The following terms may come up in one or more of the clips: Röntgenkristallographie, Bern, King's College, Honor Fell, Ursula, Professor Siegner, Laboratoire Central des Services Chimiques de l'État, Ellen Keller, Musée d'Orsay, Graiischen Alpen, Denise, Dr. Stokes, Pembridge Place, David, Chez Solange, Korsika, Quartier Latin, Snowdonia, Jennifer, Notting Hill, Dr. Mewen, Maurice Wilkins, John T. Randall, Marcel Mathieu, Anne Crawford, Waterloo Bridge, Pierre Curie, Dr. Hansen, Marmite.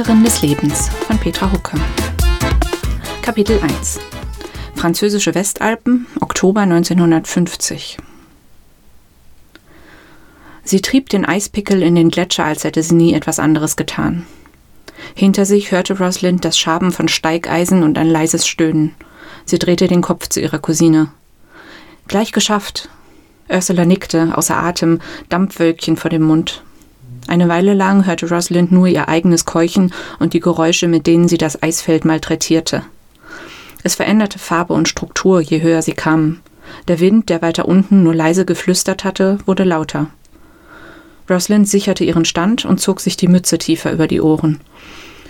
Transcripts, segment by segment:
Entdeckerin des Lebens von Petra Hucke. Kapitel 1 Französische Westalpen, Oktober 1950. Sie trieb den Eispickel in den Gletscher, als hätte sie nie etwas anderes getan. Hinter sich hörte Rosalind das Schaben von Steigeisen und ein leises Stöhnen. Sie drehte den Kopf zu ihrer Cousine. »Gleich geschafft!« Ursula nickte, außer Atem, Dampfwölkchen vor dem Mund. Eine Weile lang hörte Rosalind nur ihr eigenes Keuchen und die Geräusche, mit denen sie das Eisfeld malträtierte. Es veränderte Farbe und Struktur, je höher sie kamen. Der Wind, der weiter unten nur leise geflüstert hatte, wurde lauter. Rosalind sicherte ihren Stand und zog sich die Mütze tiefer über die Ohren.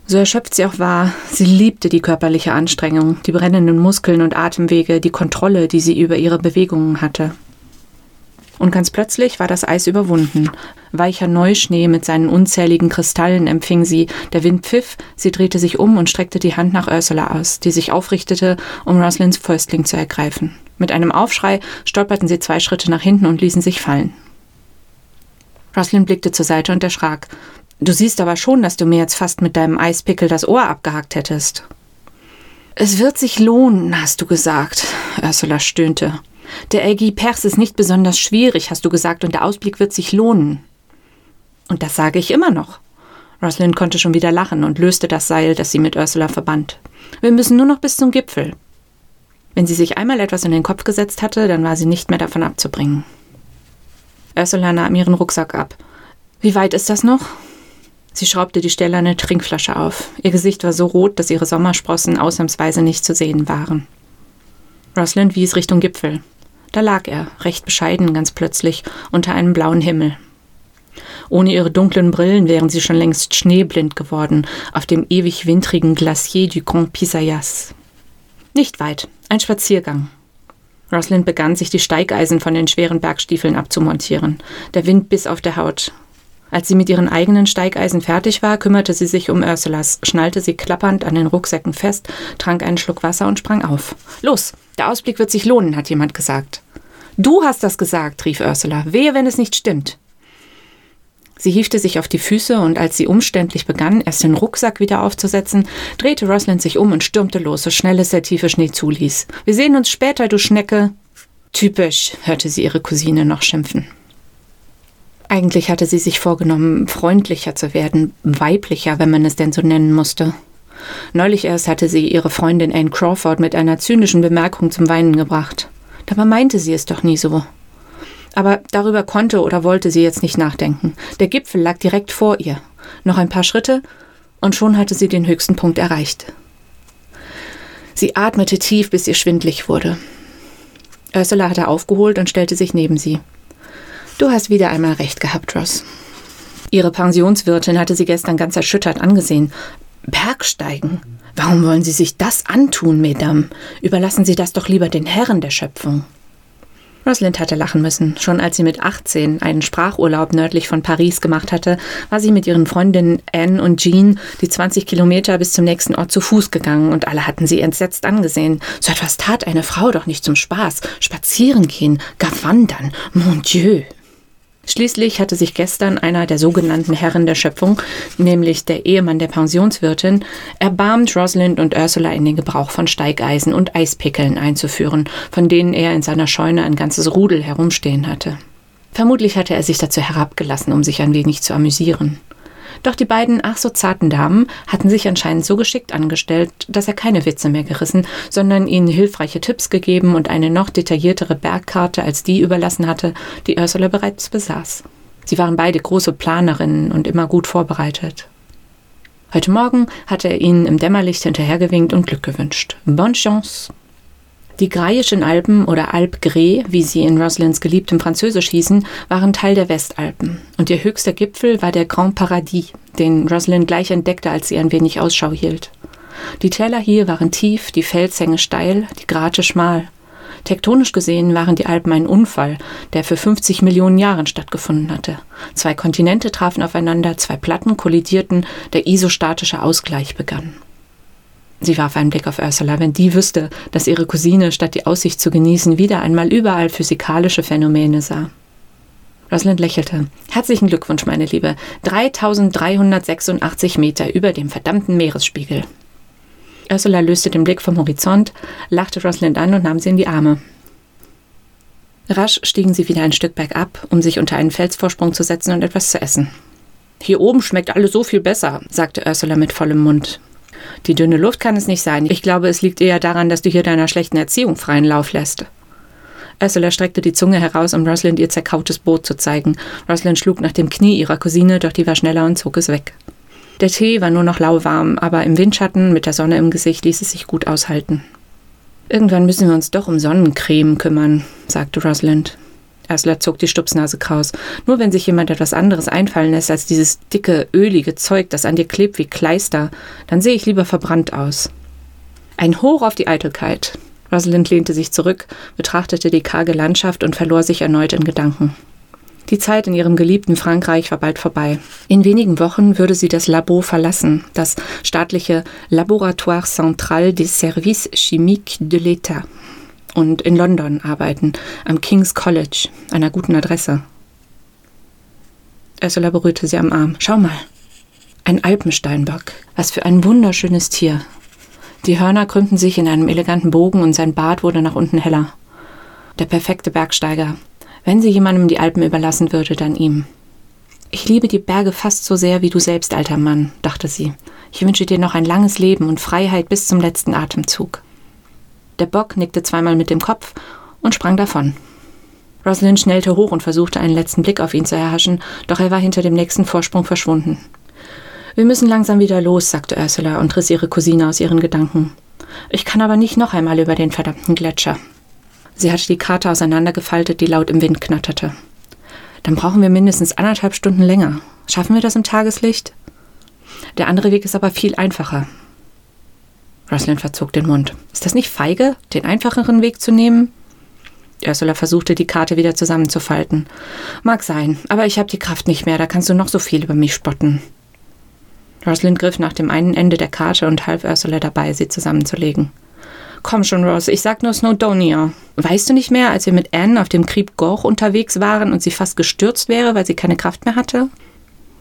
So erschöpft sie auch war, sie liebte die körperliche Anstrengung, die brennenden Muskeln und Atemwege, die Kontrolle, die sie über ihre Bewegungen hatte. Und ganz plötzlich war das Eis überwunden. Weicher Neuschnee mit seinen unzähligen Kristallen empfing sie. Der Wind pfiff, sie drehte sich um und streckte die Hand nach Ursula aus, die sich aufrichtete, um Rosalinds Fäustling zu ergreifen. Mit einem Aufschrei stolperten sie 2 Schritte nach hinten und ließen sich fallen. Rosalind blickte zur Seite und erschrak. »Du siehst aber schon, dass du mir jetzt fast mit deinem Eispickel das Ohr abgehackt hättest.« »Es wird sich lohnen, hast du gesagt«, Ursula stöhnte. »Der LG Perse ist nicht besonders schwierig, hast du gesagt, und der Ausblick wird sich lohnen.« »Und das sage ich immer noch.« Rosalind konnte schon wieder lachen und löste das Seil, das sie mit Ursula verband. »Wir müssen nur noch bis zum Gipfel.« Wenn sie sich einmal etwas in den Kopf gesetzt hatte, dann war sie nicht mehr davon abzubringen. Ursula nahm ihren Rucksack ab. »Wie weit ist das noch?« Sie schraubte die stählerne Trinkflasche auf. Ihr Gesicht war so rot, dass ihre Sommersprossen ausnahmsweise nicht zu sehen waren. Rosalind wies Richtung Gipfel. Da lag er, recht bescheiden ganz plötzlich, unter einem blauen Himmel. Ohne ihre dunklen Brillen wären sie schon längst schneeblind geworden, auf dem ewig wintrigen Glacier du Grand Pisaillas. Nicht weit, ein Spaziergang. Rosalind begann, sich die Steigeisen von den schweren Bergstiefeln abzumontieren. Der Wind biss auf der Haut. Als sie mit ihren eigenen Steigeisen fertig war, kümmerte sie sich um Ursulas, schnallte sie klappernd an den Rucksäcken fest, trank einen Schluck Wasser und sprang auf. »Los, der Ausblick wird sich lohnen«, hat jemand gesagt. »Du hast das gesagt«, rief Ursula. »Wehe, wenn es nicht stimmt.« Sie hiefte sich auf die Füße und als sie umständlich begann, erst den Rucksack wieder aufzusetzen, drehte Rosalind sich um und stürmte los, so schnell es der tiefe Schnee zuließ. »Wir sehen uns später, du Schnecke!« »Typisch«, hörte sie ihre Cousine noch schimpfen. Eigentlich hatte sie sich vorgenommen, freundlicher zu werden, weiblicher, wenn man es denn so nennen musste. Neulich erst hatte sie ihre Freundin Anne Crawford mit einer zynischen Bemerkung zum Weinen gebracht. Dabei meinte sie es doch nie so. Aber darüber konnte oder wollte sie jetzt nicht nachdenken. Der Gipfel lag direkt vor ihr. Noch ein paar Schritte und schon hatte sie den höchsten Punkt erreicht. Sie atmete tief, bis ihr schwindlig wurde. Ursula hatte aufgeholt und stellte sich neben sie. »Du hast wieder einmal recht gehabt, Ross.« Ihre Pensionswirtin hatte sie gestern ganz erschüttert angesehen. »Bergsteigen? Warum wollen Sie sich das antun, Mesdames? Überlassen Sie das doch lieber den Herren der Schöpfung.« Rosalind hatte lachen müssen. Schon als sie mit 18 einen Sprachurlaub nördlich von Paris gemacht hatte, war sie mit ihren Freundinnen Anne und Jean die 20 Kilometer bis zum nächsten Ort zu Fuß gegangen und alle hatten sie entsetzt angesehen. So etwas tat eine Frau doch nicht zum Spaß. Spazieren gehen, gar wandern, mon Dieu. Schließlich hatte sich gestern einer der sogenannten Herren der Schöpfung, nämlich der Ehemann der Pensionswirtin, erbarmt, Rosalind und Ursula in den Gebrauch von Steigeisen und Eispickeln einzuführen, von denen er in seiner Scheune ein ganzes Rudel herumstehen hatte. Vermutlich hatte er sich dazu herabgelassen, um sich ein wenig zu amüsieren. Doch die beiden ach so zarten Damen hatten sich anscheinend so geschickt angestellt, dass er keine Witze mehr gerissen, sondern ihnen hilfreiche Tipps gegeben und eine noch detailliertere Bergkarte als die überlassen hatte, die Ursula bereits besaß. Sie waren beide große Planerinnen und immer gut vorbereitet. Heute Morgen hatte er ihnen im Dämmerlicht hinterhergewinkt und Glück gewünscht. Bonne chance! Die Graiischen Alpen oder Alp Gré, wie sie in Rosalinds geliebtem Französisch hießen, waren Teil der Westalpen und ihr höchster Gipfel war der Grand Paradis, den Rosalind gleich entdeckte, als sie ein wenig Ausschau hielt. Die Täler hier waren tief, die Felshänge steil, die Grate schmal. Tektonisch gesehen waren die Alpen ein Unfall, der für 50 Millionen Jahren stattgefunden hatte. 2 Kontinente trafen aufeinander, 2 Platten kollidierten, der isostatische Ausgleich begann. Sie warf einen Blick auf Ursula, wenn die wüsste, dass ihre Cousine, statt die Aussicht zu genießen, wieder einmal überall physikalische Phänomene sah. Rosalind lächelte. »Herzlichen Glückwunsch, meine Liebe. 3.386 Meter über dem verdammten Meeresspiegel.« Ursula löste den Blick vom Horizont, lachte Rosalind an und nahm sie in die Arme. Rasch stiegen sie wieder ein Stück bergab, um sich unter einen Felsvorsprung zu setzen und etwas zu essen. »Hier oben schmeckt alles so viel besser«, sagte Ursula mit vollem Mund. »Die dünne Luft kann es nicht sein. Ich glaube, es liegt eher daran, dass du hier deiner schlechten Erziehung freien Lauf lässt.« Ursula streckte die Zunge heraus, um Rosalind ihr zerkautes Brot zu zeigen. Rosalind schlug nach dem Knie ihrer Cousine, doch die war schneller und zog es weg. Der Tee war nur noch lauwarm, aber im Windschatten, mit der Sonne im Gesicht, ließ es sich gut aushalten. »Irgendwann müssen wir uns doch um Sonnencreme kümmern«, sagte Rosalind. Ursula zog die Stupsnase kraus. »Nur wenn sich jemand etwas anderes einfallen lässt als dieses dicke, ölige Zeug, das an dir klebt wie Kleister, dann sehe ich lieber verbrannt aus.« »Ein Hoch auf die Eitelkeit.« Rosalind lehnte sich zurück, betrachtete die karge Landschaft und verlor sich erneut in Gedanken. Die Zeit in ihrem geliebten Frankreich war bald vorbei. In wenigen Wochen würde sie das Labo verlassen, das staatliche Laboratoire Central des Services Chimiques de l'État, und in London arbeiten, am King's College, einer guten Adresse. Ursula berührte sie am Arm. »Schau mal, ein Alpensteinbock. Was für ein wunderschönes Tier.« Die Hörner krümmten sich in einem eleganten Bogen und sein Bart wurde nach unten heller. Der perfekte Bergsteiger. Wenn sie jemandem die Alpen überlassen würde, dann ihm. »Ich liebe die Berge fast so sehr wie du selbst, alter Mann«, dachte sie. »Ich wünsche dir noch ein langes Leben und Freiheit bis zum letzten Atemzug.« Der Bock nickte zweimal mit dem Kopf und sprang davon. Rosalind schnellte hoch und versuchte, einen letzten Blick auf ihn zu erhaschen, doch er war hinter dem nächsten Vorsprung verschwunden. »Wir müssen langsam wieder los«, sagte Ursula und riss ihre Cousine aus ihren Gedanken. »Ich kann aber nicht noch einmal über den verdammten Gletscher.« Sie hatte die Karte auseinandergefaltet, die laut im Wind knatterte. »Dann brauchen wir mindestens 1,5 Stunden länger. Schaffen wir das im Tageslicht? Der andere Weg ist aber viel einfacher.« Rosalind verzog den Mund. »Ist das nicht feige, den einfacheren Weg zu nehmen?« Ursula versuchte, die Karte wieder zusammenzufalten. »Mag sein, aber ich habe die Kraft nicht mehr, da kannst du noch so viel über mich spotten.« Rosalind griff nach dem einen Ende der Karte und half Ursula dabei, sie zusammenzulegen. »Komm schon, Ros, ich sag nur Snowdonia. Weißt du nicht mehr, als wir mit Anne auf dem Krieg Gorch unterwegs waren und sie fast gestürzt wäre, weil sie keine Kraft mehr hatte?«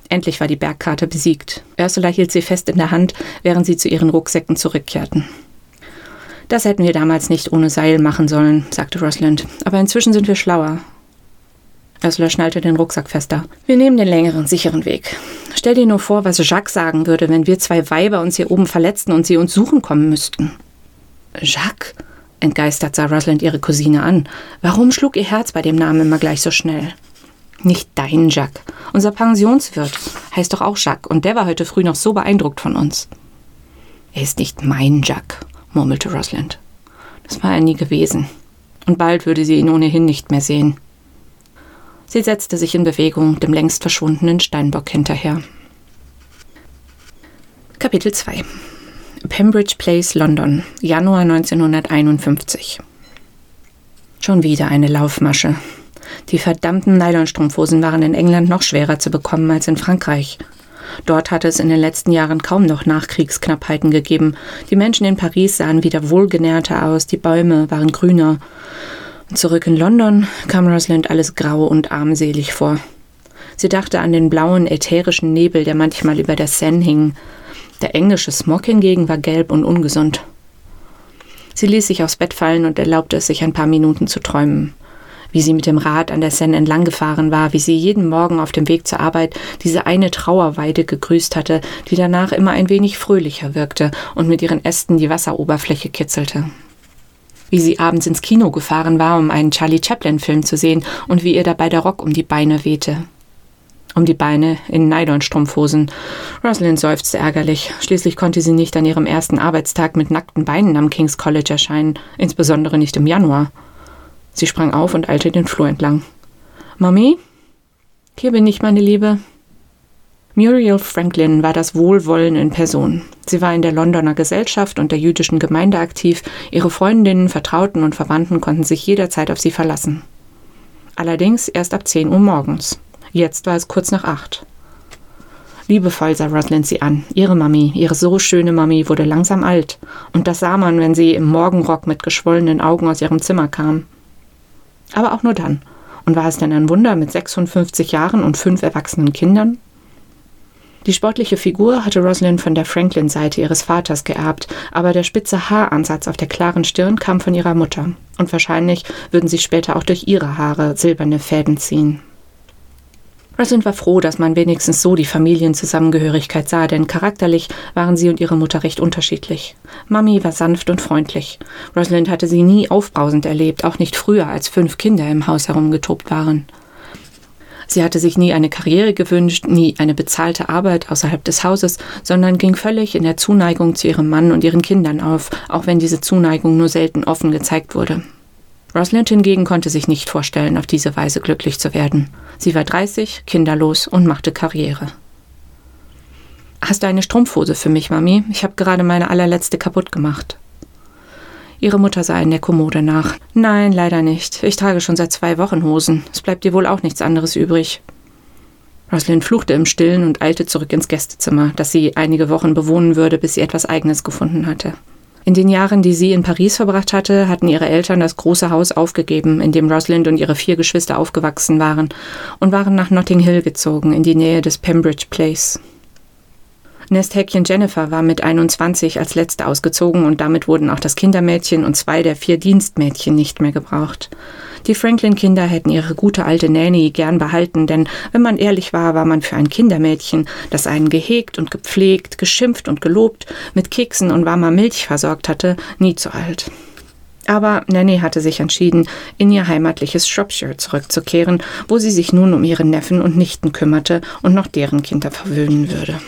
Endlich war die Bergkarte besiegt. Ursula hielt sie fest in der Hand, während sie zu ihren Rucksäcken zurückkehrten. »Das hätten wir damals nicht ohne Seil machen sollen«, sagte Rosalind. »Aber inzwischen sind wir schlauer.« Ursula schnallte den Rucksack fester. »Wir nehmen den längeren, sicheren Weg. Stell dir nur vor, was Jacques sagen würde, wenn wir zwei Weiber uns hier oben verletzten und sie uns suchen kommen müssten.« »Jacques?« Entgeistert sah Rosalind ihre Cousine an. Warum schlug ihr Herz bei dem Namen immer gleich so schnell? »Nicht dein Jacques. Unser Pensionswirt heißt doch auch Jacques und der war heute früh noch so beeindruckt von uns.« »Er ist nicht mein Jacques«, murmelte Rosalind. Das war er nie gewesen. Und bald würde sie ihn ohnehin nicht mehr sehen. Sie setzte sich in Bewegung, dem längst verschwundenen Steinbock hinterher. Kapitel 2. Pembridge Place, London, Januar 1951. Schon wieder eine Laufmasche. Die verdammten Nylonstrumpfhosen waren in England noch schwerer zu bekommen als in Frankreich. Dort hatte es in den letzten Jahren kaum noch Nachkriegsknappheiten gegeben. Die Menschen in Paris sahen wieder wohlgenährter aus, die Bäume waren grüner. Und zurück in London kam Rosalind alles grau und armselig vor. Sie dachte an den blauen, ätherischen Nebel, der manchmal über der Seine hing. Der englische Smog hingegen war gelb und ungesund. Sie ließ sich aufs Bett fallen und erlaubte es sich, ein paar Minuten zu träumen. Wie sie mit dem Rad an der Seine entlang gefahren war, wie sie jeden Morgen auf dem Weg zur Arbeit diese eine Trauerweide gegrüßt hatte, die danach immer ein wenig fröhlicher wirkte und mit ihren Ästen die Wasseroberfläche kitzelte. Wie sie abends ins Kino gefahren war, um einen Charlie Chaplin-Film zu sehen und wie ihr dabei der Rock um die Beine wehte. Um die Beine in Nylonstrumpfhosen. Rosalind seufzte ärgerlich. Schließlich konnte sie nicht an ihrem ersten Arbeitstag mit nackten Beinen am King's College erscheinen, insbesondere nicht im Januar. Sie sprang auf und eilte den Flur entlang. »Mami? Hier bin ich, meine Liebe.« Muriel Franklin war das Wohlwollen in Person. Sie war in der Londoner Gesellschaft und der jüdischen Gemeinde aktiv. Ihre Freundinnen, Vertrauten und Verwandten konnten sich jederzeit auf sie verlassen. Allerdings erst ab 10 Uhr morgens. Jetzt war es kurz nach 8. Liebevoll sah Rosalind sie an. Ihre Mami, ihre so schöne Mami, wurde langsam alt. Und das sah man, wenn sie im Morgenrock mit geschwollenen Augen aus ihrem Zimmer kam. Aber auch nur dann. Und war es denn ein Wunder mit 56 Jahren und 5 erwachsenen Kindern? Die sportliche Figur hatte Rosalind von der Franklin-Seite ihres Vaters geerbt, aber der spitze Haaransatz auf der klaren Stirn kam von ihrer Mutter. Und wahrscheinlich würden sich später auch durch ihre Haare silberne Fäden ziehen. Rosalind war froh, dass man wenigstens so die Familienzusammengehörigkeit sah, denn charakterlich waren sie und ihre Mutter recht unterschiedlich. Mami war sanft und freundlich. Rosalind hatte sie nie aufbrausend erlebt, auch nicht früher, als 5 Kinder im Haus herumgetobt waren. Sie hatte sich nie eine Karriere gewünscht, nie eine bezahlte Arbeit außerhalb des Hauses, sondern ging völlig in der Zuneigung zu ihrem Mann und ihren Kindern auf, auch wenn diese Zuneigung nur selten offen gezeigt wurde. Rosalind hingegen konnte sich nicht vorstellen, auf diese Weise glücklich zu werden. Sie war 30, kinderlos und machte Karriere. »Hast du eine Strumpfhose für mich, Mami? Ich habe gerade meine allerletzte kaputt gemacht.« Ihre Mutter sah in der Kommode nach. »Nein, leider nicht. Ich trage schon seit 2 Wochen Hosen. Es bleibt dir wohl auch nichts anderes übrig.« Rosalind fluchte im Stillen und eilte zurück ins Gästezimmer, das sie einige Wochen bewohnen würde, bis sie etwas Eigenes gefunden hatte. In den Jahren, die sie in Paris verbracht hatte, hatten ihre Eltern das große Haus aufgegeben, in dem Rosalind und ihre 4 Geschwister aufgewachsen waren, und waren nach Notting Hill gezogen, in die Nähe des Pembridge Place. Nesthäkchen Jennifer war mit 21 als letzte ausgezogen und damit wurden auch das Kindermädchen und 2 der 4 Dienstmädchen nicht mehr gebraucht. Die Franklin-Kinder hätten ihre gute alte Nanny gern behalten, denn wenn man ehrlich war, war man für ein Kindermädchen, das einen gehegt und gepflegt, geschimpft und gelobt, mit Keksen und warmer Milch versorgt hatte, nie zu alt. Aber Nanny hatte sich entschieden, in ihr heimatliches Shropshire zurückzukehren, wo sie sich nun um ihre Neffen und Nichten kümmerte und noch deren Kinder verwöhnen würde.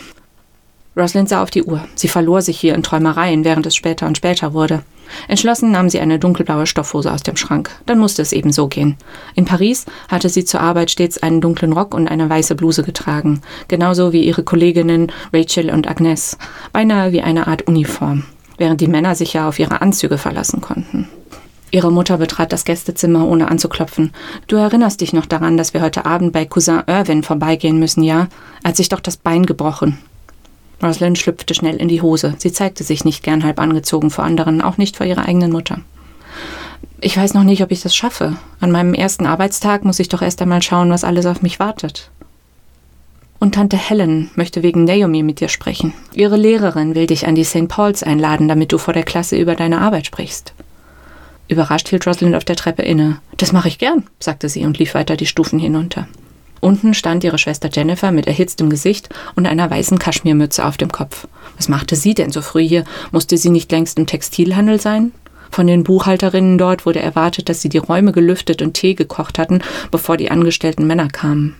Rosalind sah auf die Uhr. Sie verlor sich hier in Träumereien, während es später und später wurde. Entschlossen nahm sie eine dunkelblaue Stoffhose aus dem Schrank. Dann musste es eben so gehen. In Paris hatte sie zur Arbeit stets einen dunklen Rock und eine weiße Bluse getragen. Genauso wie ihre Kolleginnen Rachel und Agnes. Beinahe wie eine Art Uniform, während die Männer sich ja auf ihre Anzüge verlassen konnten. Ihre Mutter betrat das Gästezimmer, ohne anzuklopfen. »Du erinnerst dich noch daran, dass wir heute Abend bei Cousin Irwin vorbeigehen müssen, ja? Er hat sich doch das Bein gebrochen.« Rosalind schlüpfte schnell in die Hose. Sie zeigte sich nicht gern halb angezogen vor anderen, auch nicht vor ihrer eigenen Mutter. »Ich weiß noch nicht, ob ich das schaffe. An meinem ersten Arbeitstag muss ich doch erst einmal schauen, was alles auf mich wartet.« »Und Tante Helen möchte wegen Naomi mit dir sprechen. Ihre Lehrerin will dich an die St. Pauls einladen, damit du vor der Klasse über deine Arbeit sprichst.« Überrascht hielt Rosalind auf der Treppe inne. »Das mache ich gern«, sagte sie und lief weiter die Stufen hinunter. Unten stand ihre Schwester Jennifer mit erhitztem Gesicht und einer weißen Kaschmirmütze auf dem Kopf. Was machte sie denn so früh hier? Musste sie nicht längst im Textilhandel sein? Von den Buchhalterinnen dort wurde erwartet, dass sie die Räume gelüftet und Tee gekocht hatten, bevor die angestellten Männer kamen.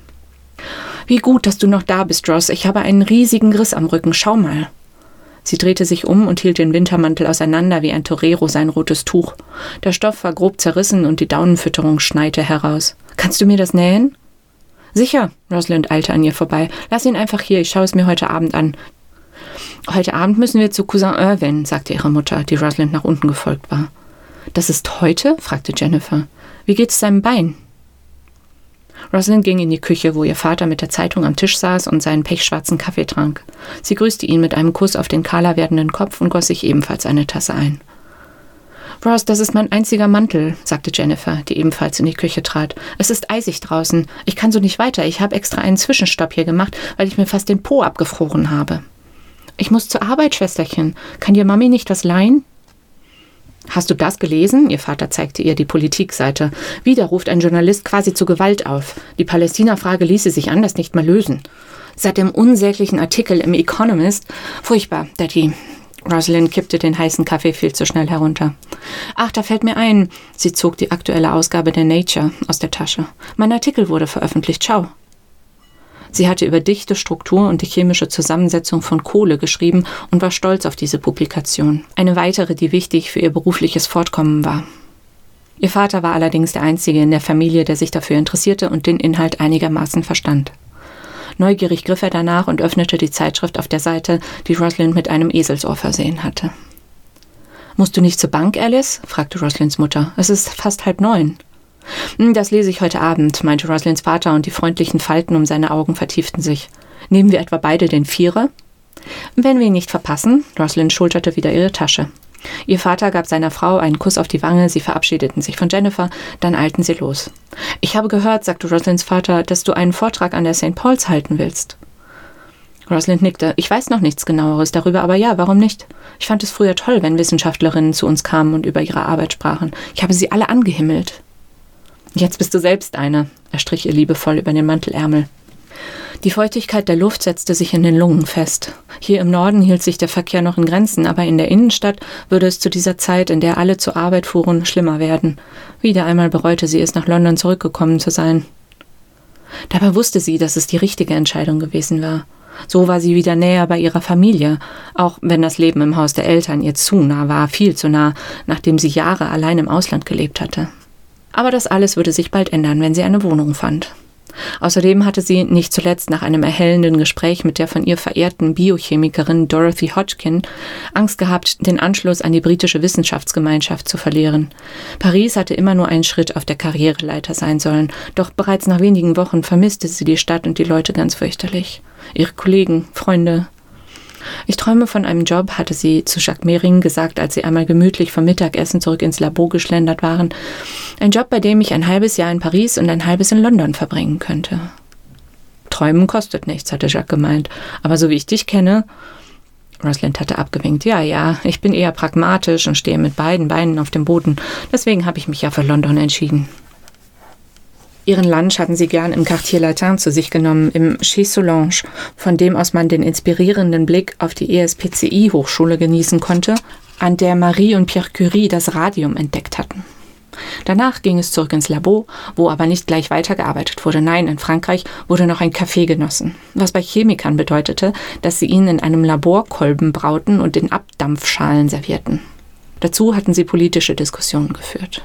»Wie gut, dass du noch da bist, Ross. Ich habe einen riesigen Riss am Rücken. Schau mal.« Sie drehte sich um und hielt den Wintermantel auseinander wie ein Torero sein rotes Tuch. Der Stoff war grob zerrissen und die Daunenfütterung schneite heraus. »Kannst du mir das nähen?« »Sicher«, Rosalind eilte an ihr vorbei. »Lass ihn einfach hier, ich schaue es mir heute Abend an.« »Heute Abend müssen wir zu Cousin Irwin«, sagte ihre Mutter, die Rosalind nach unten gefolgt war. »Das ist heute?«, fragte Jennifer. »Wie geht's seinem Bein?« Rosalind ging in die Küche, wo ihr Vater mit der Zeitung am Tisch saß und seinen pechschwarzen Kaffee trank. Sie grüßte ihn mit einem Kuss auf den kahler werdenden Kopf und goss sich ebenfalls eine Tasse ein. »Ross, das ist mein einziger Mantel«, sagte Jennifer, die ebenfalls in die Küche trat. »Es ist eisig draußen. Ich kann so nicht weiter. Ich habe extra einen Zwischenstopp hier gemacht, weil ich mir fast den Po abgefroren habe.« »Ich muss zur Arbeit, Schwesterchen. Kann dir Mami nicht was leihen?« »Hast du das gelesen?« Ihr Vater zeigte ihr die Politikseite. »Wieder ruft ein Journalist quasi zu Gewalt auf. Die Palästina-Frage ließe sich anders nicht mehr lösen. Seit dem unsäglichen Artikel im Economist. Furchtbar, Daddy.« Rosalind kippte den heißen Kaffee viel zu schnell herunter. »Ach, da fällt mir ein.« Sie zog die aktuelle Ausgabe der Nature aus der Tasche. »Mein Artikel wurde veröffentlicht. Schau.« Sie hatte über dichte Struktur und die chemische Zusammensetzung von Kohle geschrieben und war stolz auf diese Publikation. Eine weitere, die wichtig für ihr berufliches Fortkommen war. Ihr Vater war allerdings der Einzige in der Familie, der sich dafür interessierte und den Inhalt einigermaßen verstand. Neugierig griff er danach und öffnete die Zeitschrift auf der Seite, die Rosalind mit einem Eselsohr versehen hatte. »Musst du nicht zur Bank, Alice?« fragte Rosalinds Mutter. »Es ist fast 9:30.« »Das lese ich heute Abend«, meinte Rosalinds Vater und die freundlichen Falten um seine Augen vertieften sich. »Nehmen wir etwa beide den Vierer?« »Wenn wir ihn nicht verpassen«, Rosalind schulterte wieder ihre Tasche. Ihr Vater gab seiner Frau einen Kuss auf die Wange, sie verabschiedeten sich von Jennifer, dann eilten sie los. »Ich habe gehört«, sagte Rosalinds Vater, »dass du einen Vortrag an der St. Pauls halten willst.« Rosalind nickte. »Ich weiß noch nichts Genaueres darüber, aber ja, warum nicht? Ich fand es früher toll, wenn Wissenschaftlerinnen zu uns kamen und über ihre Arbeit sprachen. Ich habe sie alle angehimmelt.« »Jetzt bist du selbst eine«, er strich ihr liebevoll über den Mantelärmel. Die Feuchtigkeit der Luft setzte sich in den Lungen fest. Hier im Norden hielt sich der Verkehr noch in Grenzen, aber in der Innenstadt würde es zu dieser Zeit, in der alle zur Arbeit fuhren, schlimmer werden. Wieder einmal bereute sie es, nach London zurückgekommen zu sein. Dabei wusste sie, dass es die richtige Entscheidung gewesen war. So war sie wieder näher bei ihrer Familie, auch wenn das Leben im Haus der Eltern ihr zu nah war, viel zu nah, nachdem sie Jahre allein im Ausland gelebt hatte. Aber das alles würde sich bald ändern, wenn sie eine Wohnung fand. Außerdem hatte sie, nicht zuletzt nach einem erhellenden Gespräch mit der von ihr verehrten Biochemikerin Dorothy Hodgkin, Angst gehabt, den Anschluss an die britische Wissenschaftsgemeinschaft zu verlieren. Paris hatte immer nur ein Schritt auf der Karriereleiter sein sollen, doch bereits nach wenigen Wochen vermisste sie die Stadt und die Leute ganz fürchterlich. Ihre Kollegen, Freunde. »Ich träume von einem Job«, hatte sie zu Jacques Mehring gesagt, als sie einmal gemütlich vom Mittagessen zurück ins Labor geschlendert waren. »Ein Job, bei dem ich ein halbes Jahr in Paris und ein halbes in London verbringen könnte.« »Träumen kostet nichts«, hatte Jacques gemeint. »Aber so wie ich dich kenne...« Rosalind hatte abgewinkt. »Ja, ich bin eher pragmatisch und stehe mit beiden Beinen auf dem Boden. Deswegen habe ich mich ja für London entschieden.« Ihren Lunch hatten sie gern im Quartier Latin zu sich genommen, im Chez Solange, von dem aus man den inspirierenden Blick auf die ESPCI-Hochschule genießen konnte, an der Marie und Pierre Curie das Radium entdeckt hatten. Danach ging es zurück ins Labor, wo aber nicht gleich weitergearbeitet wurde. Nein, in Frankreich wurde noch ein Kaffee genossen, was bei Chemikern bedeutete, dass sie ihn in einem Laborkolben brauten und in Abdampfschalen servierten. Dazu hatten sie politische Diskussionen geführt.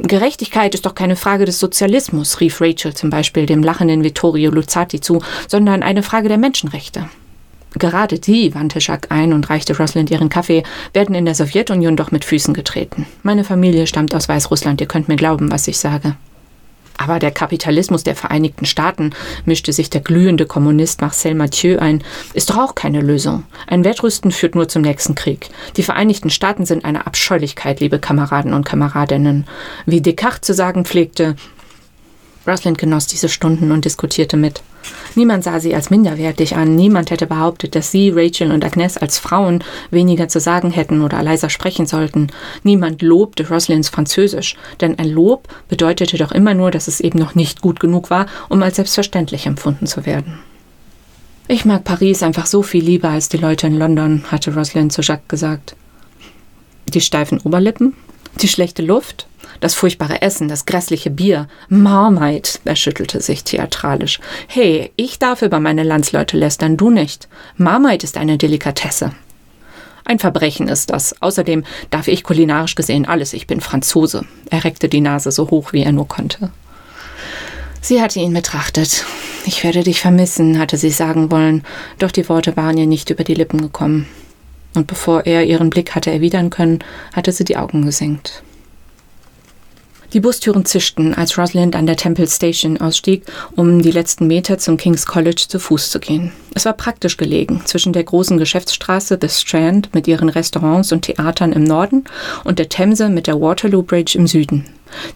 »Gerechtigkeit ist doch keine Frage des Sozialismus«, rief Rachel zum Beispiel dem lachenden Vittorio Luzzati zu, »sondern eine Frage der Menschenrechte.« Gerade die, wandte Jacques ein und reichte Rosalind ihren Kaffee, werden in der Sowjetunion doch mit Füßen getreten. Meine Familie stammt aus Weißrussland, ihr könnt mir glauben, was ich sage. Aber der Kapitalismus der Vereinigten Staaten, mischte sich der glühende Kommunist Marcel Mathieu ein, ist doch auch keine Lösung. Ein Wettrüsten führt nur zum nächsten Krieg. Die Vereinigten Staaten sind eine Abscheulichkeit, liebe Kameraden und Kameradinnen. Wie Descartes zu sagen pflegte, Rosalind genoss diese Stunden und diskutierte mit. Niemand sah sie als minderwertig an, niemand hätte behauptet, dass sie, Rachel und Agnes als Frauen weniger zu sagen hätten oder leiser sprechen sollten. Niemand lobte Rosalinds Französisch, denn ein Lob bedeutete doch immer nur, dass es eben noch nicht gut genug war, um als selbstverständlich empfunden zu werden. »Ich mag Paris einfach so viel lieber als die Leute in London«, hatte Rosalind zu Jacques gesagt. Die steifen Oberlippen, die schlechte Luft, das furchtbare Essen, das grässliche Bier. Marmite, er schüttelte sich theatralisch. Hey, ich darf über meine Landsleute lästern, du nicht. Marmite ist eine Delikatesse. Ein Verbrechen ist das. Außerdem darf ich kulinarisch gesehen alles. Ich bin Franzose. Er reckte die Nase so hoch, wie er nur konnte. Sie hatte ihn betrachtet. Ich werde dich vermissen, hatte sie sagen wollen. Doch die Worte waren ihr nicht über die Lippen gekommen. Und bevor er ihren Blick hatte erwidern können, hatte sie die Augen gesenkt. Die Bustüren zischten, als Rosalind an der Temple Station ausstieg, um die letzten Meter zum King's College zu Fuß zu gehen. Es war praktisch gelegen, zwischen der großen Geschäftsstraße The Strand mit ihren Restaurants und Theatern im Norden und der Themse mit der Waterloo Bridge im Süden.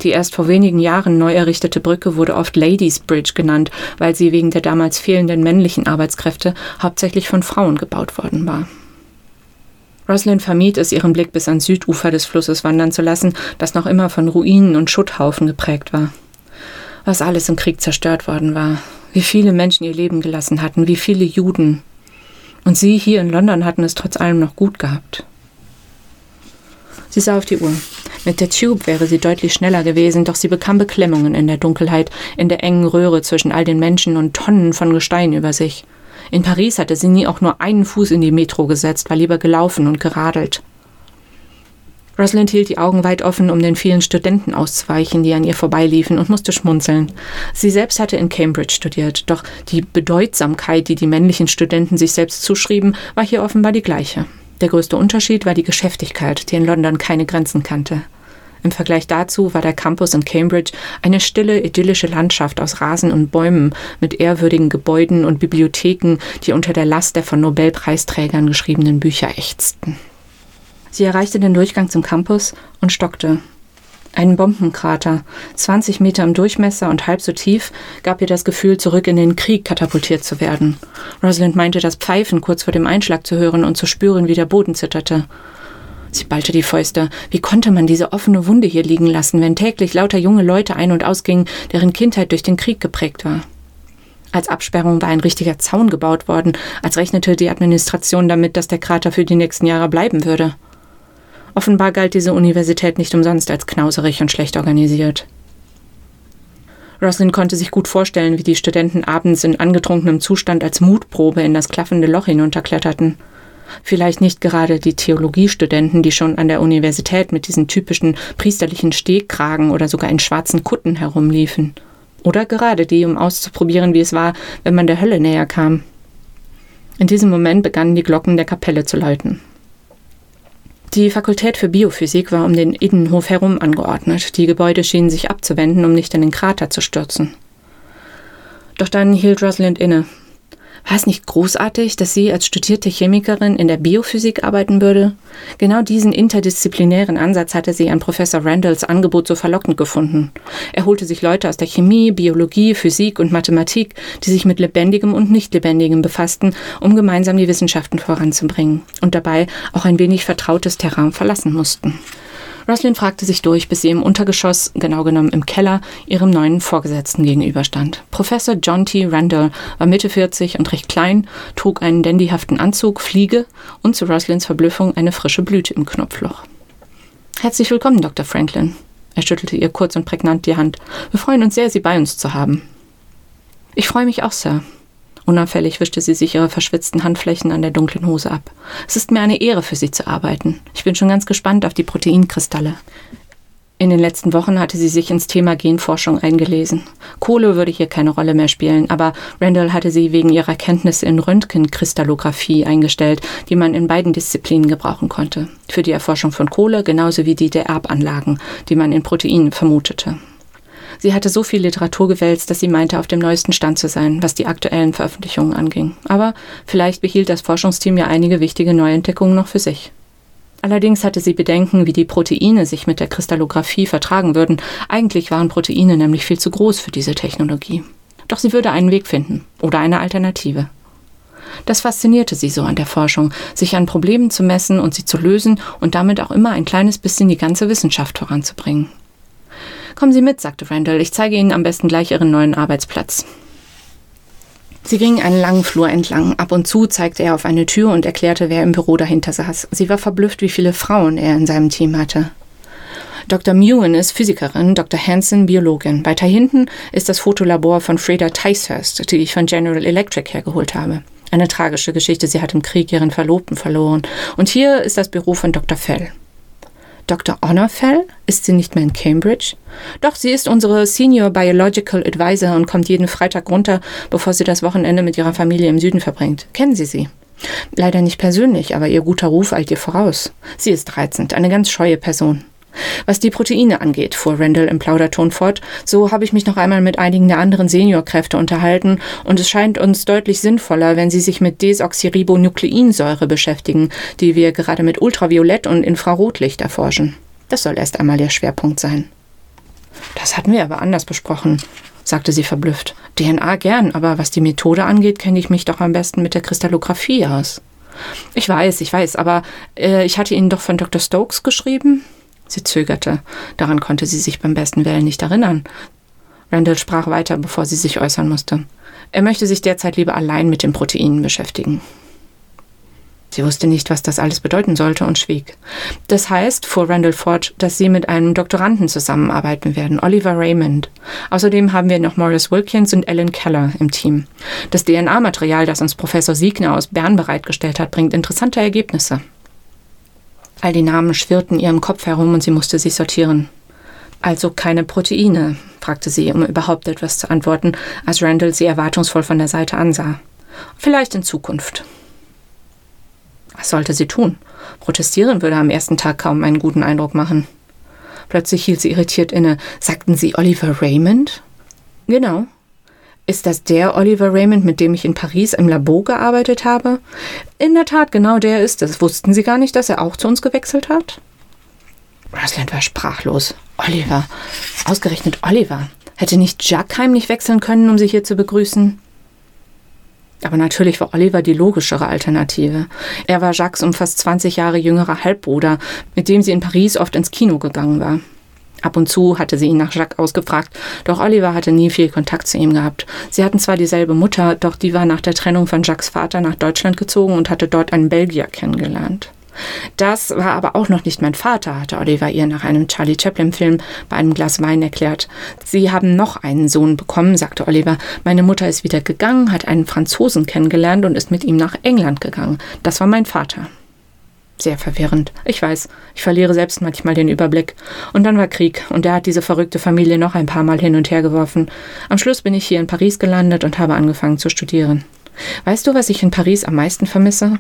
Die erst vor wenigen Jahren neu errichtete Brücke wurde oft Ladies Bridge genannt, weil sie wegen der damals fehlenden männlichen Arbeitskräfte hauptsächlich von Frauen gebaut worden war. Rosalind vermied es, ihren Blick bis ans Südufer des Flusses wandern zu lassen, das noch immer von Ruinen und Schutthaufen geprägt war. Was alles im Krieg zerstört worden war, wie viele Menschen ihr Leben gelassen hatten, wie viele Juden. Und sie hier in London hatten es trotz allem noch gut gehabt. Sie sah auf die Uhr. Mit der Tube wäre sie deutlich schneller gewesen, doch sie bekam Beklemmungen in der Dunkelheit, in der engen Röhre zwischen all den Menschen und Tonnen von Gestein über sich. In Paris hatte sie nie auch nur einen Fuß in die Metro gesetzt, war lieber gelaufen und geradelt. Rosalind hielt die Augen weit offen, um den vielen Studenten auszuweichen, die an ihr vorbeiliefen, und musste schmunzeln. Sie selbst hatte in Cambridge studiert, doch die Bedeutsamkeit, die die männlichen Studenten sich selbst zuschrieben, war hier offenbar die gleiche. Der größte Unterschied war die Geschäftigkeit, die in London keine Grenzen kannte. Im Vergleich dazu war der Campus in Cambridge eine stille, idyllische Landschaft aus Rasen und Bäumen mit ehrwürdigen Gebäuden und Bibliotheken, die unter der Last der von Nobelpreisträgern geschriebenen Bücher ächzten. Sie erreichte den Durchgang zum Campus und stockte. Ein Bombenkrater, 20 Meter im Durchmesser und halb so tief, gab ihr das Gefühl, zurück in den Krieg katapultiert zu werden. Rosalind meinte, das Pfeifen kurz vor dem Einschlag zu hören und zu spüren, wie der Boden zitterte. Sie ballte die Fäuste. Wie konnte man diese offene Wunde hier liegen lassen, wenn täglich lauter junge Leute ein- und ausgingen, deren Kindheit durch den Krieg geprägt war? Als Absperrung war ein richtiger Zaun gebaut worden, als rechnete die Administration damit, dass der Krater für die nächsten Jahre bleiben würde. Offenbar galt diese Universität nicht umsonst als knauserig und schlecht organisiert. Rosalind konnte sich gut vorstellen, wie die Studenten abends in angetrunkenem Zustand als Mutprobe in das klaffende Loch hinunterkletterten. Vielleicht nicht gerade die Theologiestudenten, die schon an der Universität mit diesen typischen priesterlichen Stehkragen oder sogar in schwarzen Kutten herumliefen. Oder gerade die, um auszuprobieren, wie es war, wenn man der Hölle näher kam. In diesem Moment begannen die Glocken der Kapelle zu läuten. Die Fakultät für Biophysik war um den Innenhof herum angeordnet. Die Gebäude schienen sich abzuwenden, um nicht in den Krater zu stürzen. Doch dann hielt Rosalind inne. War es nicht großartig, dass sie als studierte Chemikerin in der Biophysik arbeiten würde? Genau diesen interdisziplinären Ansatz hatte sie an Professor Randalls Angebot so verlockend gefunden. Er holte sich Leute aus der Chemie, Biologie, Physik und Mathematik, die sich mit Lebendigem und Nicht-Lebendigem befassten, um gemeinsam die Wissenschaften voranzubringen und dabei auch ein wenig vertrautes Terrain verlassen mussten. Rosalind fragte sich durch, bis sie im Untergeschoss, genau genommen im Keller, ihrem neuen Vorgesetzten gegenüberstand. Professor John T. Randall war Mitte 40 und recht klein, trug einen dandyhaften Anzug, Fliege und zu Rosalinds Verblüffung eine frische Blüte im Knopfloch. »Herzlich willkommen, Dr. Franklin«, er schüttelte ihr kurz und prägnant die Hand. »Wir freuen uns sehr, Sie bei uns zu haben.« »Ich freue mich auch, Sir.« Unauffällig wischte sie sich ihre verschwitzten Handflächen an der dunklen Hose ab. »Es ist mir eine Ehre, für Sie zu arbeiten. Ich bin schon ganz gespannt auf die Proteinkristalle.« In den letzten Wochen hatte sie sich ins Thema Genforschung eingelesen. Kohle würde hier keine Rolle mehr spielen, aber Randall hatte sie wegen ihrer Kenntnisse in Röntgenkristallographie eingestellt, die man in beiden Disziplinen gebrauchen konnte. Für die Erforschung von Kohle genauso wie die der Erbanlagen, die man in Proteinen vermutete. Sie hatte so viel Literatur gewälzt, dass sie meinte, auf dem neuesten Stand zu sein, was die aktuellen Veröffentlichungen anging. Aber vielleicht behielt das Forschungsteam ja einige wichtige Neuentdeckungen noch für sich. Allerdings hatte sie Bedenken, wie die Proteine sich mit der Kristallographie vertragen würden. Eigentlich waren Proteine nämlich viel zu groß für diese Technologie. Doch sie würde einen Weg finden oder eine Alternative. Das faszinierte sie so an der Forschung, sich an Problemen zu messen und sie zu lösen und damit auch immer ein kleines bisschen die ganze Wissenschaft voranzubringen. »Kommen Sie mit«, sagte Randall. »Ich zeige Ihnen am besten gleich Ihren neuen Arbeitsplatz.« Sie gingen einen langen Flur entlang. Ab und zu zeigte er auf eine Tür und erklärte, wer im Büro dahinter saß. Sie war verblüfft, wie viele Frauen er in seinem Team hatte. Dr. Mewen ist Physikerin, Dr. Hansen Biologin. Weiter hinten ist das Fotolabor von Freda Ticehurst, die ich von General Electric hergeholt habe. Eine tragische Geschichte, sie hat im Krieg ihren Verlobten verloren. Und hier ist das Büro von Dr. Fell. Dr. Honor Fell? Ist sie nicht mehr in Cambridge? Doch, sie ist unsere Senior Biological Advisor und kommt jeden Freitag runter, bevor sie das Wochenende mit ihrer Familie im Süden verbringt. Kennen Sie sie? Leider nicht persönlich, aber ihr guter Ruf eilt ihr voraus. Sie ist reizend, eine ganz scheue Person. Was die Proteine angeht, fuhr Randall im Plauderton fort, so habe ich mich noch einmal mit einigen der anderen Seniorkräfte unterhalten und es scheint uns deutlich sinnvoller, wenn sie sich mit Desoxyribonukleinsäure beschäftigen, die wir gerade mit Ultraviolett- und Infrarotlicht erforschen. Das soll erst einmal ihr Schwerpunkt sein. Das hatten wir aber anders besprochen, sagte sie verblüfft. DNA gern, aber was die Methode angeht, kenne ich mich doch am besten mit der Kristallographie aus. Ich weiß, aber ich hatte Ihnen doch von Dr. Stokes geschrieben? Sie zögerte. Daran konnte sie sich beim besten Willen nicht erinnern. Randall sprach weiter, bevor sie sich äußern musste. Er möchte sich derzeit lieber allein mit den Proteinen beschäftigen. Sie wusste nicht, was das alles bedeuten sollte und schwieg. Das heißt, fuhr Randall fort, dass sie mit einem Doktoranden zusammenarbeiten werden, Oliver Raymond. Außerdem haben wir noch Maurice Wilkins und Ellen Keller im Team. Das DNA-Material, das uns Professor Siegner aus Bern bereitgestellt hat, bringt interessante Ergebnisse. All die Namen schwirrten ihrem Kopf herum und sie musste sich sortieren. Also keine Proteine, fragte sie, um überhaupt etwas zu antworten, als Randall sie erwartungsvoll von der Seite ansah. Vielleicht in Zukunft. Was sollte sie tun? Protestieren würde am ersten Tag kaum einen guten Eindruck machen. Plötzlich hielt sie irritiert inne. Sagten Sie Oliver Raymond? Genau. Ist das der Oliver Raymond, mit dem ich in Paris im Labor gearbeitet habe? In der Tat, genau der ist es. Wussten Sie gar nicht, dass er auch zu uns gewechselt hat? Rosalind war sprachlos. Oliver. Ausgerechnet Oliver. Hätte nicht Jacques heimlich wechseln können, um sie hier zu begrüßen? Aber natürlich war Oliver die logischere Alternative. Er war Jacques um fast 20 Jahre jüngerer Halbbruder, mit dem sie in Paris oft ins Kino gegangen war. Ab und zu hatte sie ihn nach Jacques ausgefragt, doch Oliver hatte nie viel Kontakt zu ihm gehabt. Sie hatten zwar dieselbe Mutter, doch die war nach der Trennung von Jacques Vater nach Deutschland gezogen und hatte dort einen Belgier kennengelernt. Das war aber auch noch nicht mein Vater, hatte Oliver ihr nach einem Charlie Chaplin-Film bei einem Glas Wein erklärt. Sie haben noch einen Sohn bekommen, sagte Oliver. Meine Mutter ist wieder gegangen, hat einen Franzosen kennengelernt und ist mit ihm nach England gegangen. Das war mein Vater. Sehr verwirrend. Ich weiß, ich verliere selbst manchmal den Überblick. Und dann war Krieg und der hat diese verrückte Familie noch ein paar Mal hin und her geworfen. Am Schluss bin ich hier in Paris gelandet und habe angefangen zu studieren. Weißt du, was ich in Paris am meisten vermisse?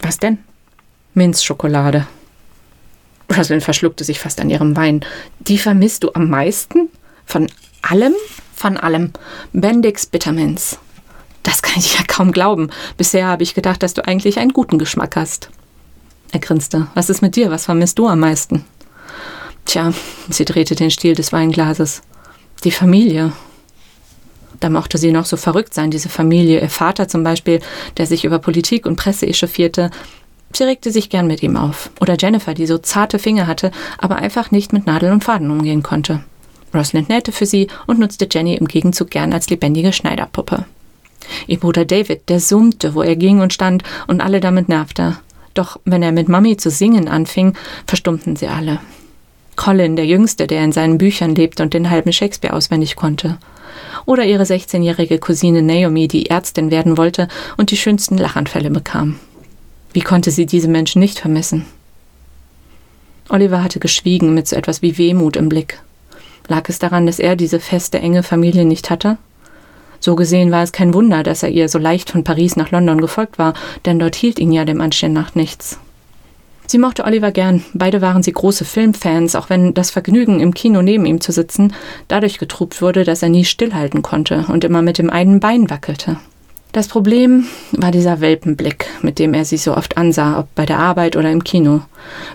Was denn? Minzschokolade. Rosalind verschluckte sich fast an ihrem Wein. Die vermisst du am meisten? Von allem? Von allem. Bendix Bitterminz. Das kann ich ja kaum glauben. Bisher habe ich gedacht, dass du eigentlich einen guten Geschmack hast. Er grinste. Was ist mit dir? Was vermisst du am meisten? Tja, sie drehte den Stiel des Weinglases. Die Familie. Da mochte sie noch so verrückt sein, diese Familie. Ihr Vater zum Beispiel, der sich über Politik und Presse echauffierte. Sie regte sich gern mit ihm auf. Oder Jennifer, die so zarte Finger hatte, aber einfach nicht mit Nadel und Faden umgehen konnte. Rosalind nähte für sie und nutzte Jenny im Gegenzug gern als lebendige Schneiderpuppe. Ihr Bruder David, der summte, wo er ging und stand und alle damit nervte. Doch wenn er mit Mami zu singen anfing, verstummten sie alle. Colin, der Jüngste, der in seinen Büchern lebte und den halben Shakespeare auswendig konnte. Oder ihre 16-jährige Cousine Naomi, die Ärztin werden wollte und die schönsten Lachanfälle bekam. Wie konnte sie diese Menschen nicht vermissen? Oliver hatte geschwiegen mit so etwas wie Wehmut im Blick. Lag es daran, dass er diese feste, enge Familie nicht hatte? So gesehen war es kein Wunder, dass er ihr so leicht von Paris nach London gefolgt war, denn dort hielt ihn ja dem Anstehen nach nichts. Sie mochte Oliver gern, beide waren sie große Filmfans, auch wenn das Vergnügen, im Kino neben ihm zu sitzen, dadurch getrübt wurde, dass er nie stillhalten konnte und immer mit dem einen Bein wackelte. Das Problem war dieser Welpenblick, mit dem er sie so oft ansah, ob bei der Arbeit oder im Kino.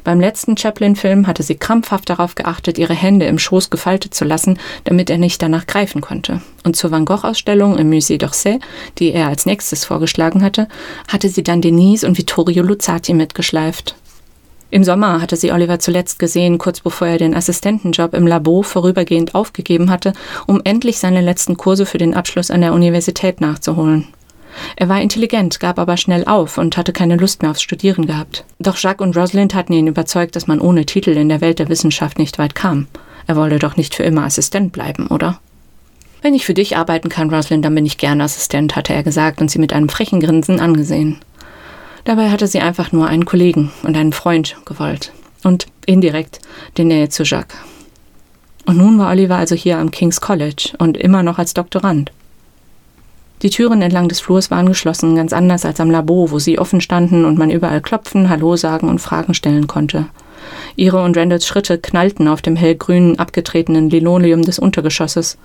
Beim letzten Chaplin-Film hatte sie krampfhaft darauf geachtet, ihre Hände im Schoß gefaltet zu lassen, damit er nicht danach greifen konnte. Und zur Van Gogh-Ausstellung im Musée d'Orsay, die er als nächstes vorgeschlagen hatte, hatte sie dann Denise und Vittorio Luzzati mitgeschleift. Im Sommer hatte sie Oliver zuletzt gesehen, kurz bevor er den Assistentenjob im Labor vorübergehend aufgegeben hatte, um endlich seine letzten Kurse für den Abschluss an der Universität nachzuholen. Er war intelligent, gab aber schnell auf und hatte keine Lust mehr aufs Studieren gehabt. Doch Jacques und Rosalind hatten ihn überzeugt, dass man ohne Titel in der Welt der Wissenschaft nicht weit kam. Er wollte doch nicht für immer Assistent bleiben, oder? Wenn ich für dich arbeiten kann, Rosalind, dann bin ich gerne Assistent, hatte er gesagt und sie mit einem frechen Grinsen angesehen. Dabei hatte sie einfach nur einen Kollegen und einen Freund gewollt. Und indirekt die Nähe zu Jacques. Und nun war Oliver also hier am King's College und immer noch als Doktorand. Die Türen entlang des Flurs waren geschlossen, ganz anders als am Labor, wo sie offen standen und man überall klopfen, Hallo sagen und Fragen stellen konnte. Ihre und Randalls Schritte knallten auf dem hellgrünen, abgetretenen Linoleum des Untergeschosses.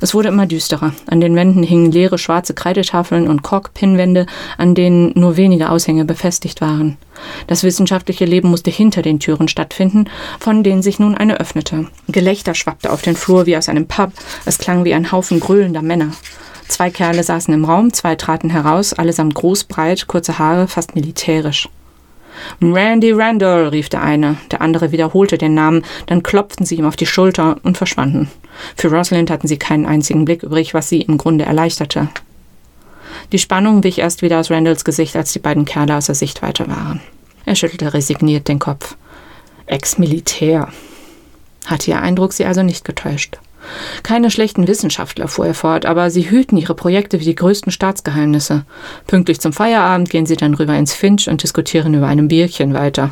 Es wurde immer düsterer. An den Wänden hingen leere schwarze Kreidetafeln und Korkpinnwände, an denen nur wenige Aushänge befestigt waren. Das wissenschaftliche Leben musste hinter den Türen stattfinden, von denen sich nun eine öffnete. Gelächter schwappte auf den Flur wie aus einem Pub. Es klang wie ein Haufen gröhlender Männer. Zwei Kerle saßen im Raum, zwei traten heraus, allesamt groß, breit, kurze Haare, fast militärisch. »Randy Randall«, rief der eine, der andere wiederholte den Namen, dann klopften sie ihm auf die Schulter und verschwanden. Für Rosalind hatten sie keinen einzigen Blick übrig, was sie im Grunde erleichterte. Die Spannung wich erst wieder aus Randalls Gesicht, als die beiden Kerle außer Sichtweite waren. Er schüttelte resigniert den Kopf. »Ex-Militär«, hatte ihr Eindruck sie also nicht getäuscht. Keine schlechten Wissenschaftler, fuhr er fort, aber sie hüten ihre Projekte wie die größten Staatsgeheimnisse. Pünktlich zum Feierabend gehen sie dann rüber ins Finch und diskutieren über einem Bierchen weiter.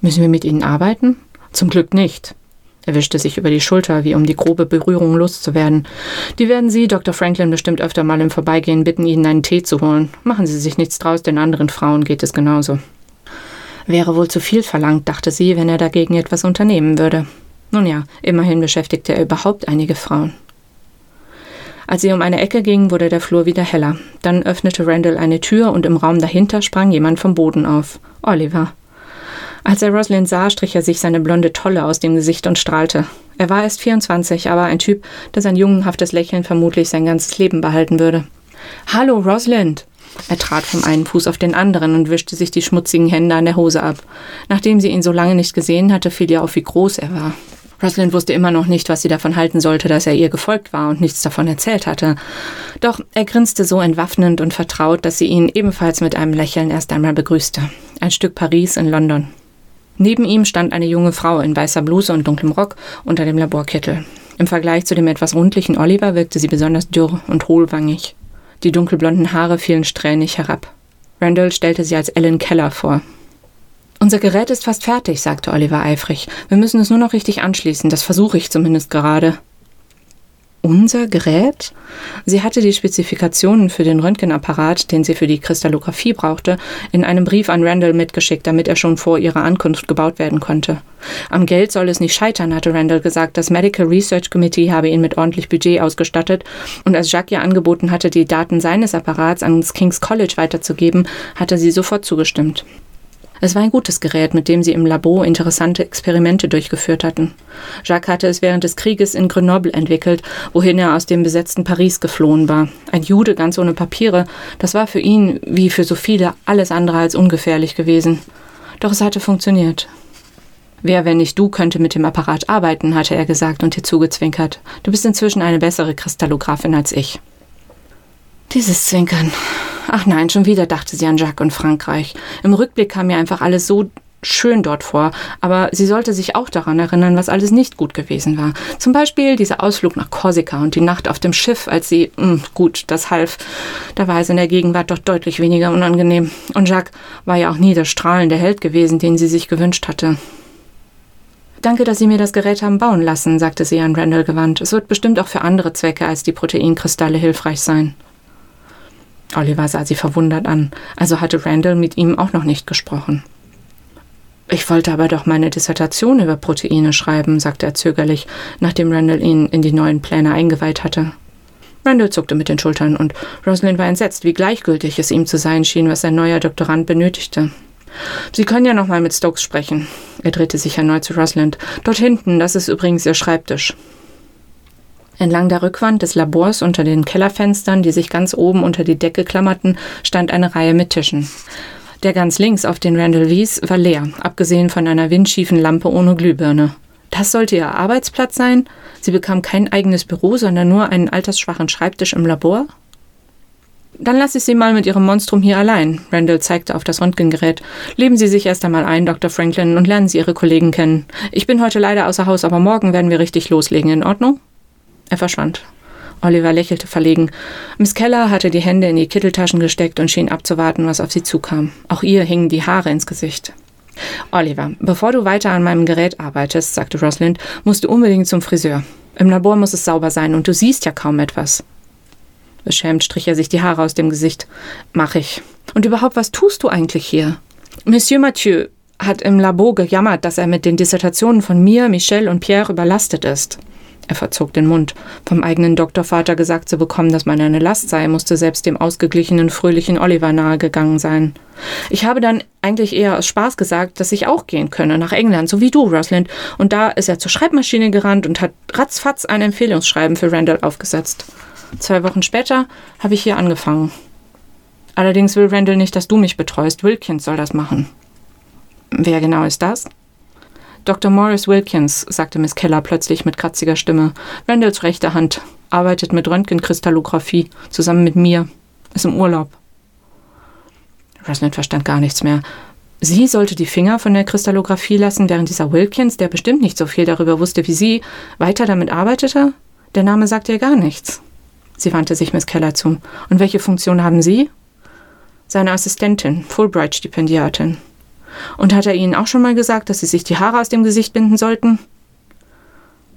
Müssen wir mit ihnen arbeiten? Zum Glück nicht. Er wischte sich über die Schulter, wie um die grobe Berührung loszuwerden. Die werden Sie, Dr. Franklin, bestimmt öfter mal im Vorbeigehen bitten, Ihnen einen Tee zu holen. Machen Sie sich nichts draus, den anderen Frauen geht es genauso. Wäre wohl zu viel verlangt, dachte sie, wenn er dagegen etwas unternehmen würde. Nun ja, immerhin beschäftigte er überhaupt einige Frauen. Als sie um eine Ecke gingen, wurde der Flur wieder heller. Dann öffnete Randall eine Tür und im Raum dahinter sprang jemand vom Boden auf. Oliver. Als er Rosalind sah, strich er sich seine blonde Tolle aus dem Gesicht und strahlte. Er war erst 24, aber ein Typ, der sein jungenhaftes Lächeln vermutlich sein ganzes Leben behalten würde. »Hallo, Rosalind!« Er trat vom einen Fuß auf den anderen und wischte sich die schmutzigen Hände an der Hose ab. Nachdem sie ihn so lange nicht gesehen hatte, fiel ihr auf, wie groß er war. Rosalind wusste immer noch nicht, was sie davon halten sollte, dass er ihr gefolgt war und nichts davon erzählt hatte. Doch er grinste so entwaffnend und vertraut, dass sie ihn ebenfalls mit einem Lächeln erst einmal begrüßte. Ein Stück Paris in London. Neben ihm stand eine junge Frau in weißer Bluse und dunklem Rock unter dem Laborkittel. Im Vergleich zu dem etwas rundlichen Oliver wirkte sie besonders dürr und hohlwangig. Die dunkelblonden Haare fielen strähnig herab. Randall stellte sie als Ellen Keller vor. »Unser Gerät ist fast fertig«, sagte Oliver eifrig. »Wir müssen es nur noch richtig anschließen, das versuche ich zumindest gerade.« »Unser Gerät?« Sie hatte die Spezifikationen für den Röntgenapparat, den sie für die Kristallographie brauchte, in einem Brief an Randall mitgeschickt, damit er schon vor ihrer Ankunft gebaut werden konnte. »Am Geld soll es nicht scheitern«, hatte Randall gesagt. Das Medical Research Committee habe ihn mit ordentlich Budget ausgestattet und als Jacques ihr angeboten hatte, die Daten seines Apparats ans King's College weiterzugeben, hatte sie sofort zugestimmt. Es war ein gutes Gerät, mit dem sie im Labor interessante Experimente durchgeführt hatten. Jacques hatte es während des Krieges in Grenoble entwickelt, wohin er aus dem besetzten Paris geflohen war. Ein Jude ganz ohne Papiere, das war für ihn, wie für so viele, alles andere als ungefährlich gewesen. Doch es hatte funktioniert. »Wer, wenn nicht du, könnte mit dem Apparat arbeiten«, hatte er gesagt und ihr zugezwinkert. »Du bist inzwischen eine bessere Kristallographin als ich.« Dieses Zwinkern. Ach nein, schon wieder dachte sie an Jacques und Frankreich. Im Rückblick kam mir einfach alles so schön dort vor, aber sie sollte sich auch daran erinnern, was alles nicht gut gewesen war. Zum Beispiel dieser Ausflug nach Korsika und die Nacht auf dem Schiff, als sie, gut, das half. Da war es in der Gegenwart doch deutlich weniger unangenehm. Und Jacques war ja auch nie der strahlende Held gewesen, den sie sich gewünscht hatte. »Danke, dass Sie mir das Gerät haben bauen lassen«, sagte sie an Randall gewandt. »Es wird bestimmt auch für andere Zwecke als die Proteinkristalle hilfreich sein.« Oliver sah sie verwundert an, also hatte Randall mit ihm auch noch nicht gesprochen. »Ich wollte aber doch meine Dissertation über Proteine schreiben«, sagte er zögerlich, nachdem Randall ihn in die neuen Pläne eingeweiht hatte. Randall zuckte mit den Schultern und Rosalind war entsetzt, wie gleichgültig es ihm zu sein schien, was sein neuer Doktorand benötigte. »Sie können ja noch mal mit Stokes sprechen.« Er drehte sich erneut zu Rosalind. »Dort hinten, das ist übrigens Ihr Schreibtisch.« Entlang der Rückwand des Labors unter den Kellerfenstern, die sich ganz oben unter die Decke klammerten, stand eine Reihe mit Tischen. Der ganz links, auf den Randall wies, war leer, abgesehen von einer windschiefen Lampe ohne Glühbirne. Das sollte ihr Arbeitsplatz sein? Sie bekam kein eigenes Büro, sondern nur einen altersschwachen Schreibtisch im Labor? »Dann lasse ich Sie mal mit Ihrem Monstrum hier allein«, Randall zeigte auf das Röntgengerät. »Leben Sie sich erst einmal ein, Dr. Franklin, und lernen Sie Ihre Kollegen kennen. Ich bin heute leider außer Haus, aber morgen werden wir richtig loslegen, in Ordnung?« Er verschwand. Oliver lächelte verlegen. Miss Keller hatte die Hände in die Kitteltaschen gesteckt und schien abzuwarten, was auf sie zukam. Auch ihr hingen die Haare ins Gesicht. »Oliver, bevor du weiter an meinem Gerät arbeitest«, sagte Rosalind, »musst du unbedingt zum Friseur. Im Labor muss es sauber sein und du siehst ja kaum etwas.« Beschämt strich er sich die Haare aus dem Gesicht. »Mach ich. Und überhaupt, was tust du eigentlich hier?« »Monsieur Mathieu hat im Labor gejammert, dass er mit den Dissertationen von mir, Michel und Pierre überlastet ist.« Er verzog den Mund. Vom eigenen Doktorvater gesagt zu bekommen, dass man eine Last sei, musste selbst dem ausgeglichenen, fröhlichen Oliver nahegegangen sein. »Ich habe dann eigentlich eher aus Spaß gesagt, dass ich auch gehen könne, nach England, so wie du, Rosalind. Und da ist er zur Schreibmaschine gerannt und hat ratzfatz ein Empfehlungsschreiben für Randall aufgesetzt. 2 Wochen später habe ich hier angefangen. Allerdings will Randall nicht, dass du mich betreust. Wilkins soll das machen.« »Wer genau ist das?« »Dr. Maurice Wilkins«, sagte Miss Keller plötzlich mit kratziger Stimme. »Randalls rechte Hand, arbeitet mit Röntgenkristallographie, zusammen mit mir, ist im Urlaub.« Rosalind verstand gar nichts mehr. Sie sollte die Finger von der Kristallographie lassen, während dieser Wilkins, der bestimmt nicht so viel darüber wusste wie sie, weiter damit arbeitete? Der Name sagte ihr gar nichts. Sie wandte sich Miss Keller zu. »Und welche Funktion haben Sie?« »Seine Assistentin, Fulbright-Stipendiatin.« »Und hat er Ihnen auch schon mal gesagt, dass Sie sich die Haare aus dem Gesicht binden sollten?«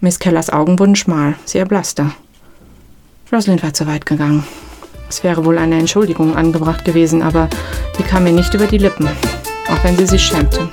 Miss Kellers Augen wurden schmal. Sie erblasste. Rosalind war zu weit gegangen. Es wäre wohl eine Entschuldigung angebracht gewesen, aber die kam ihr nicht über die Lippen, auch wenn sie sich schämte.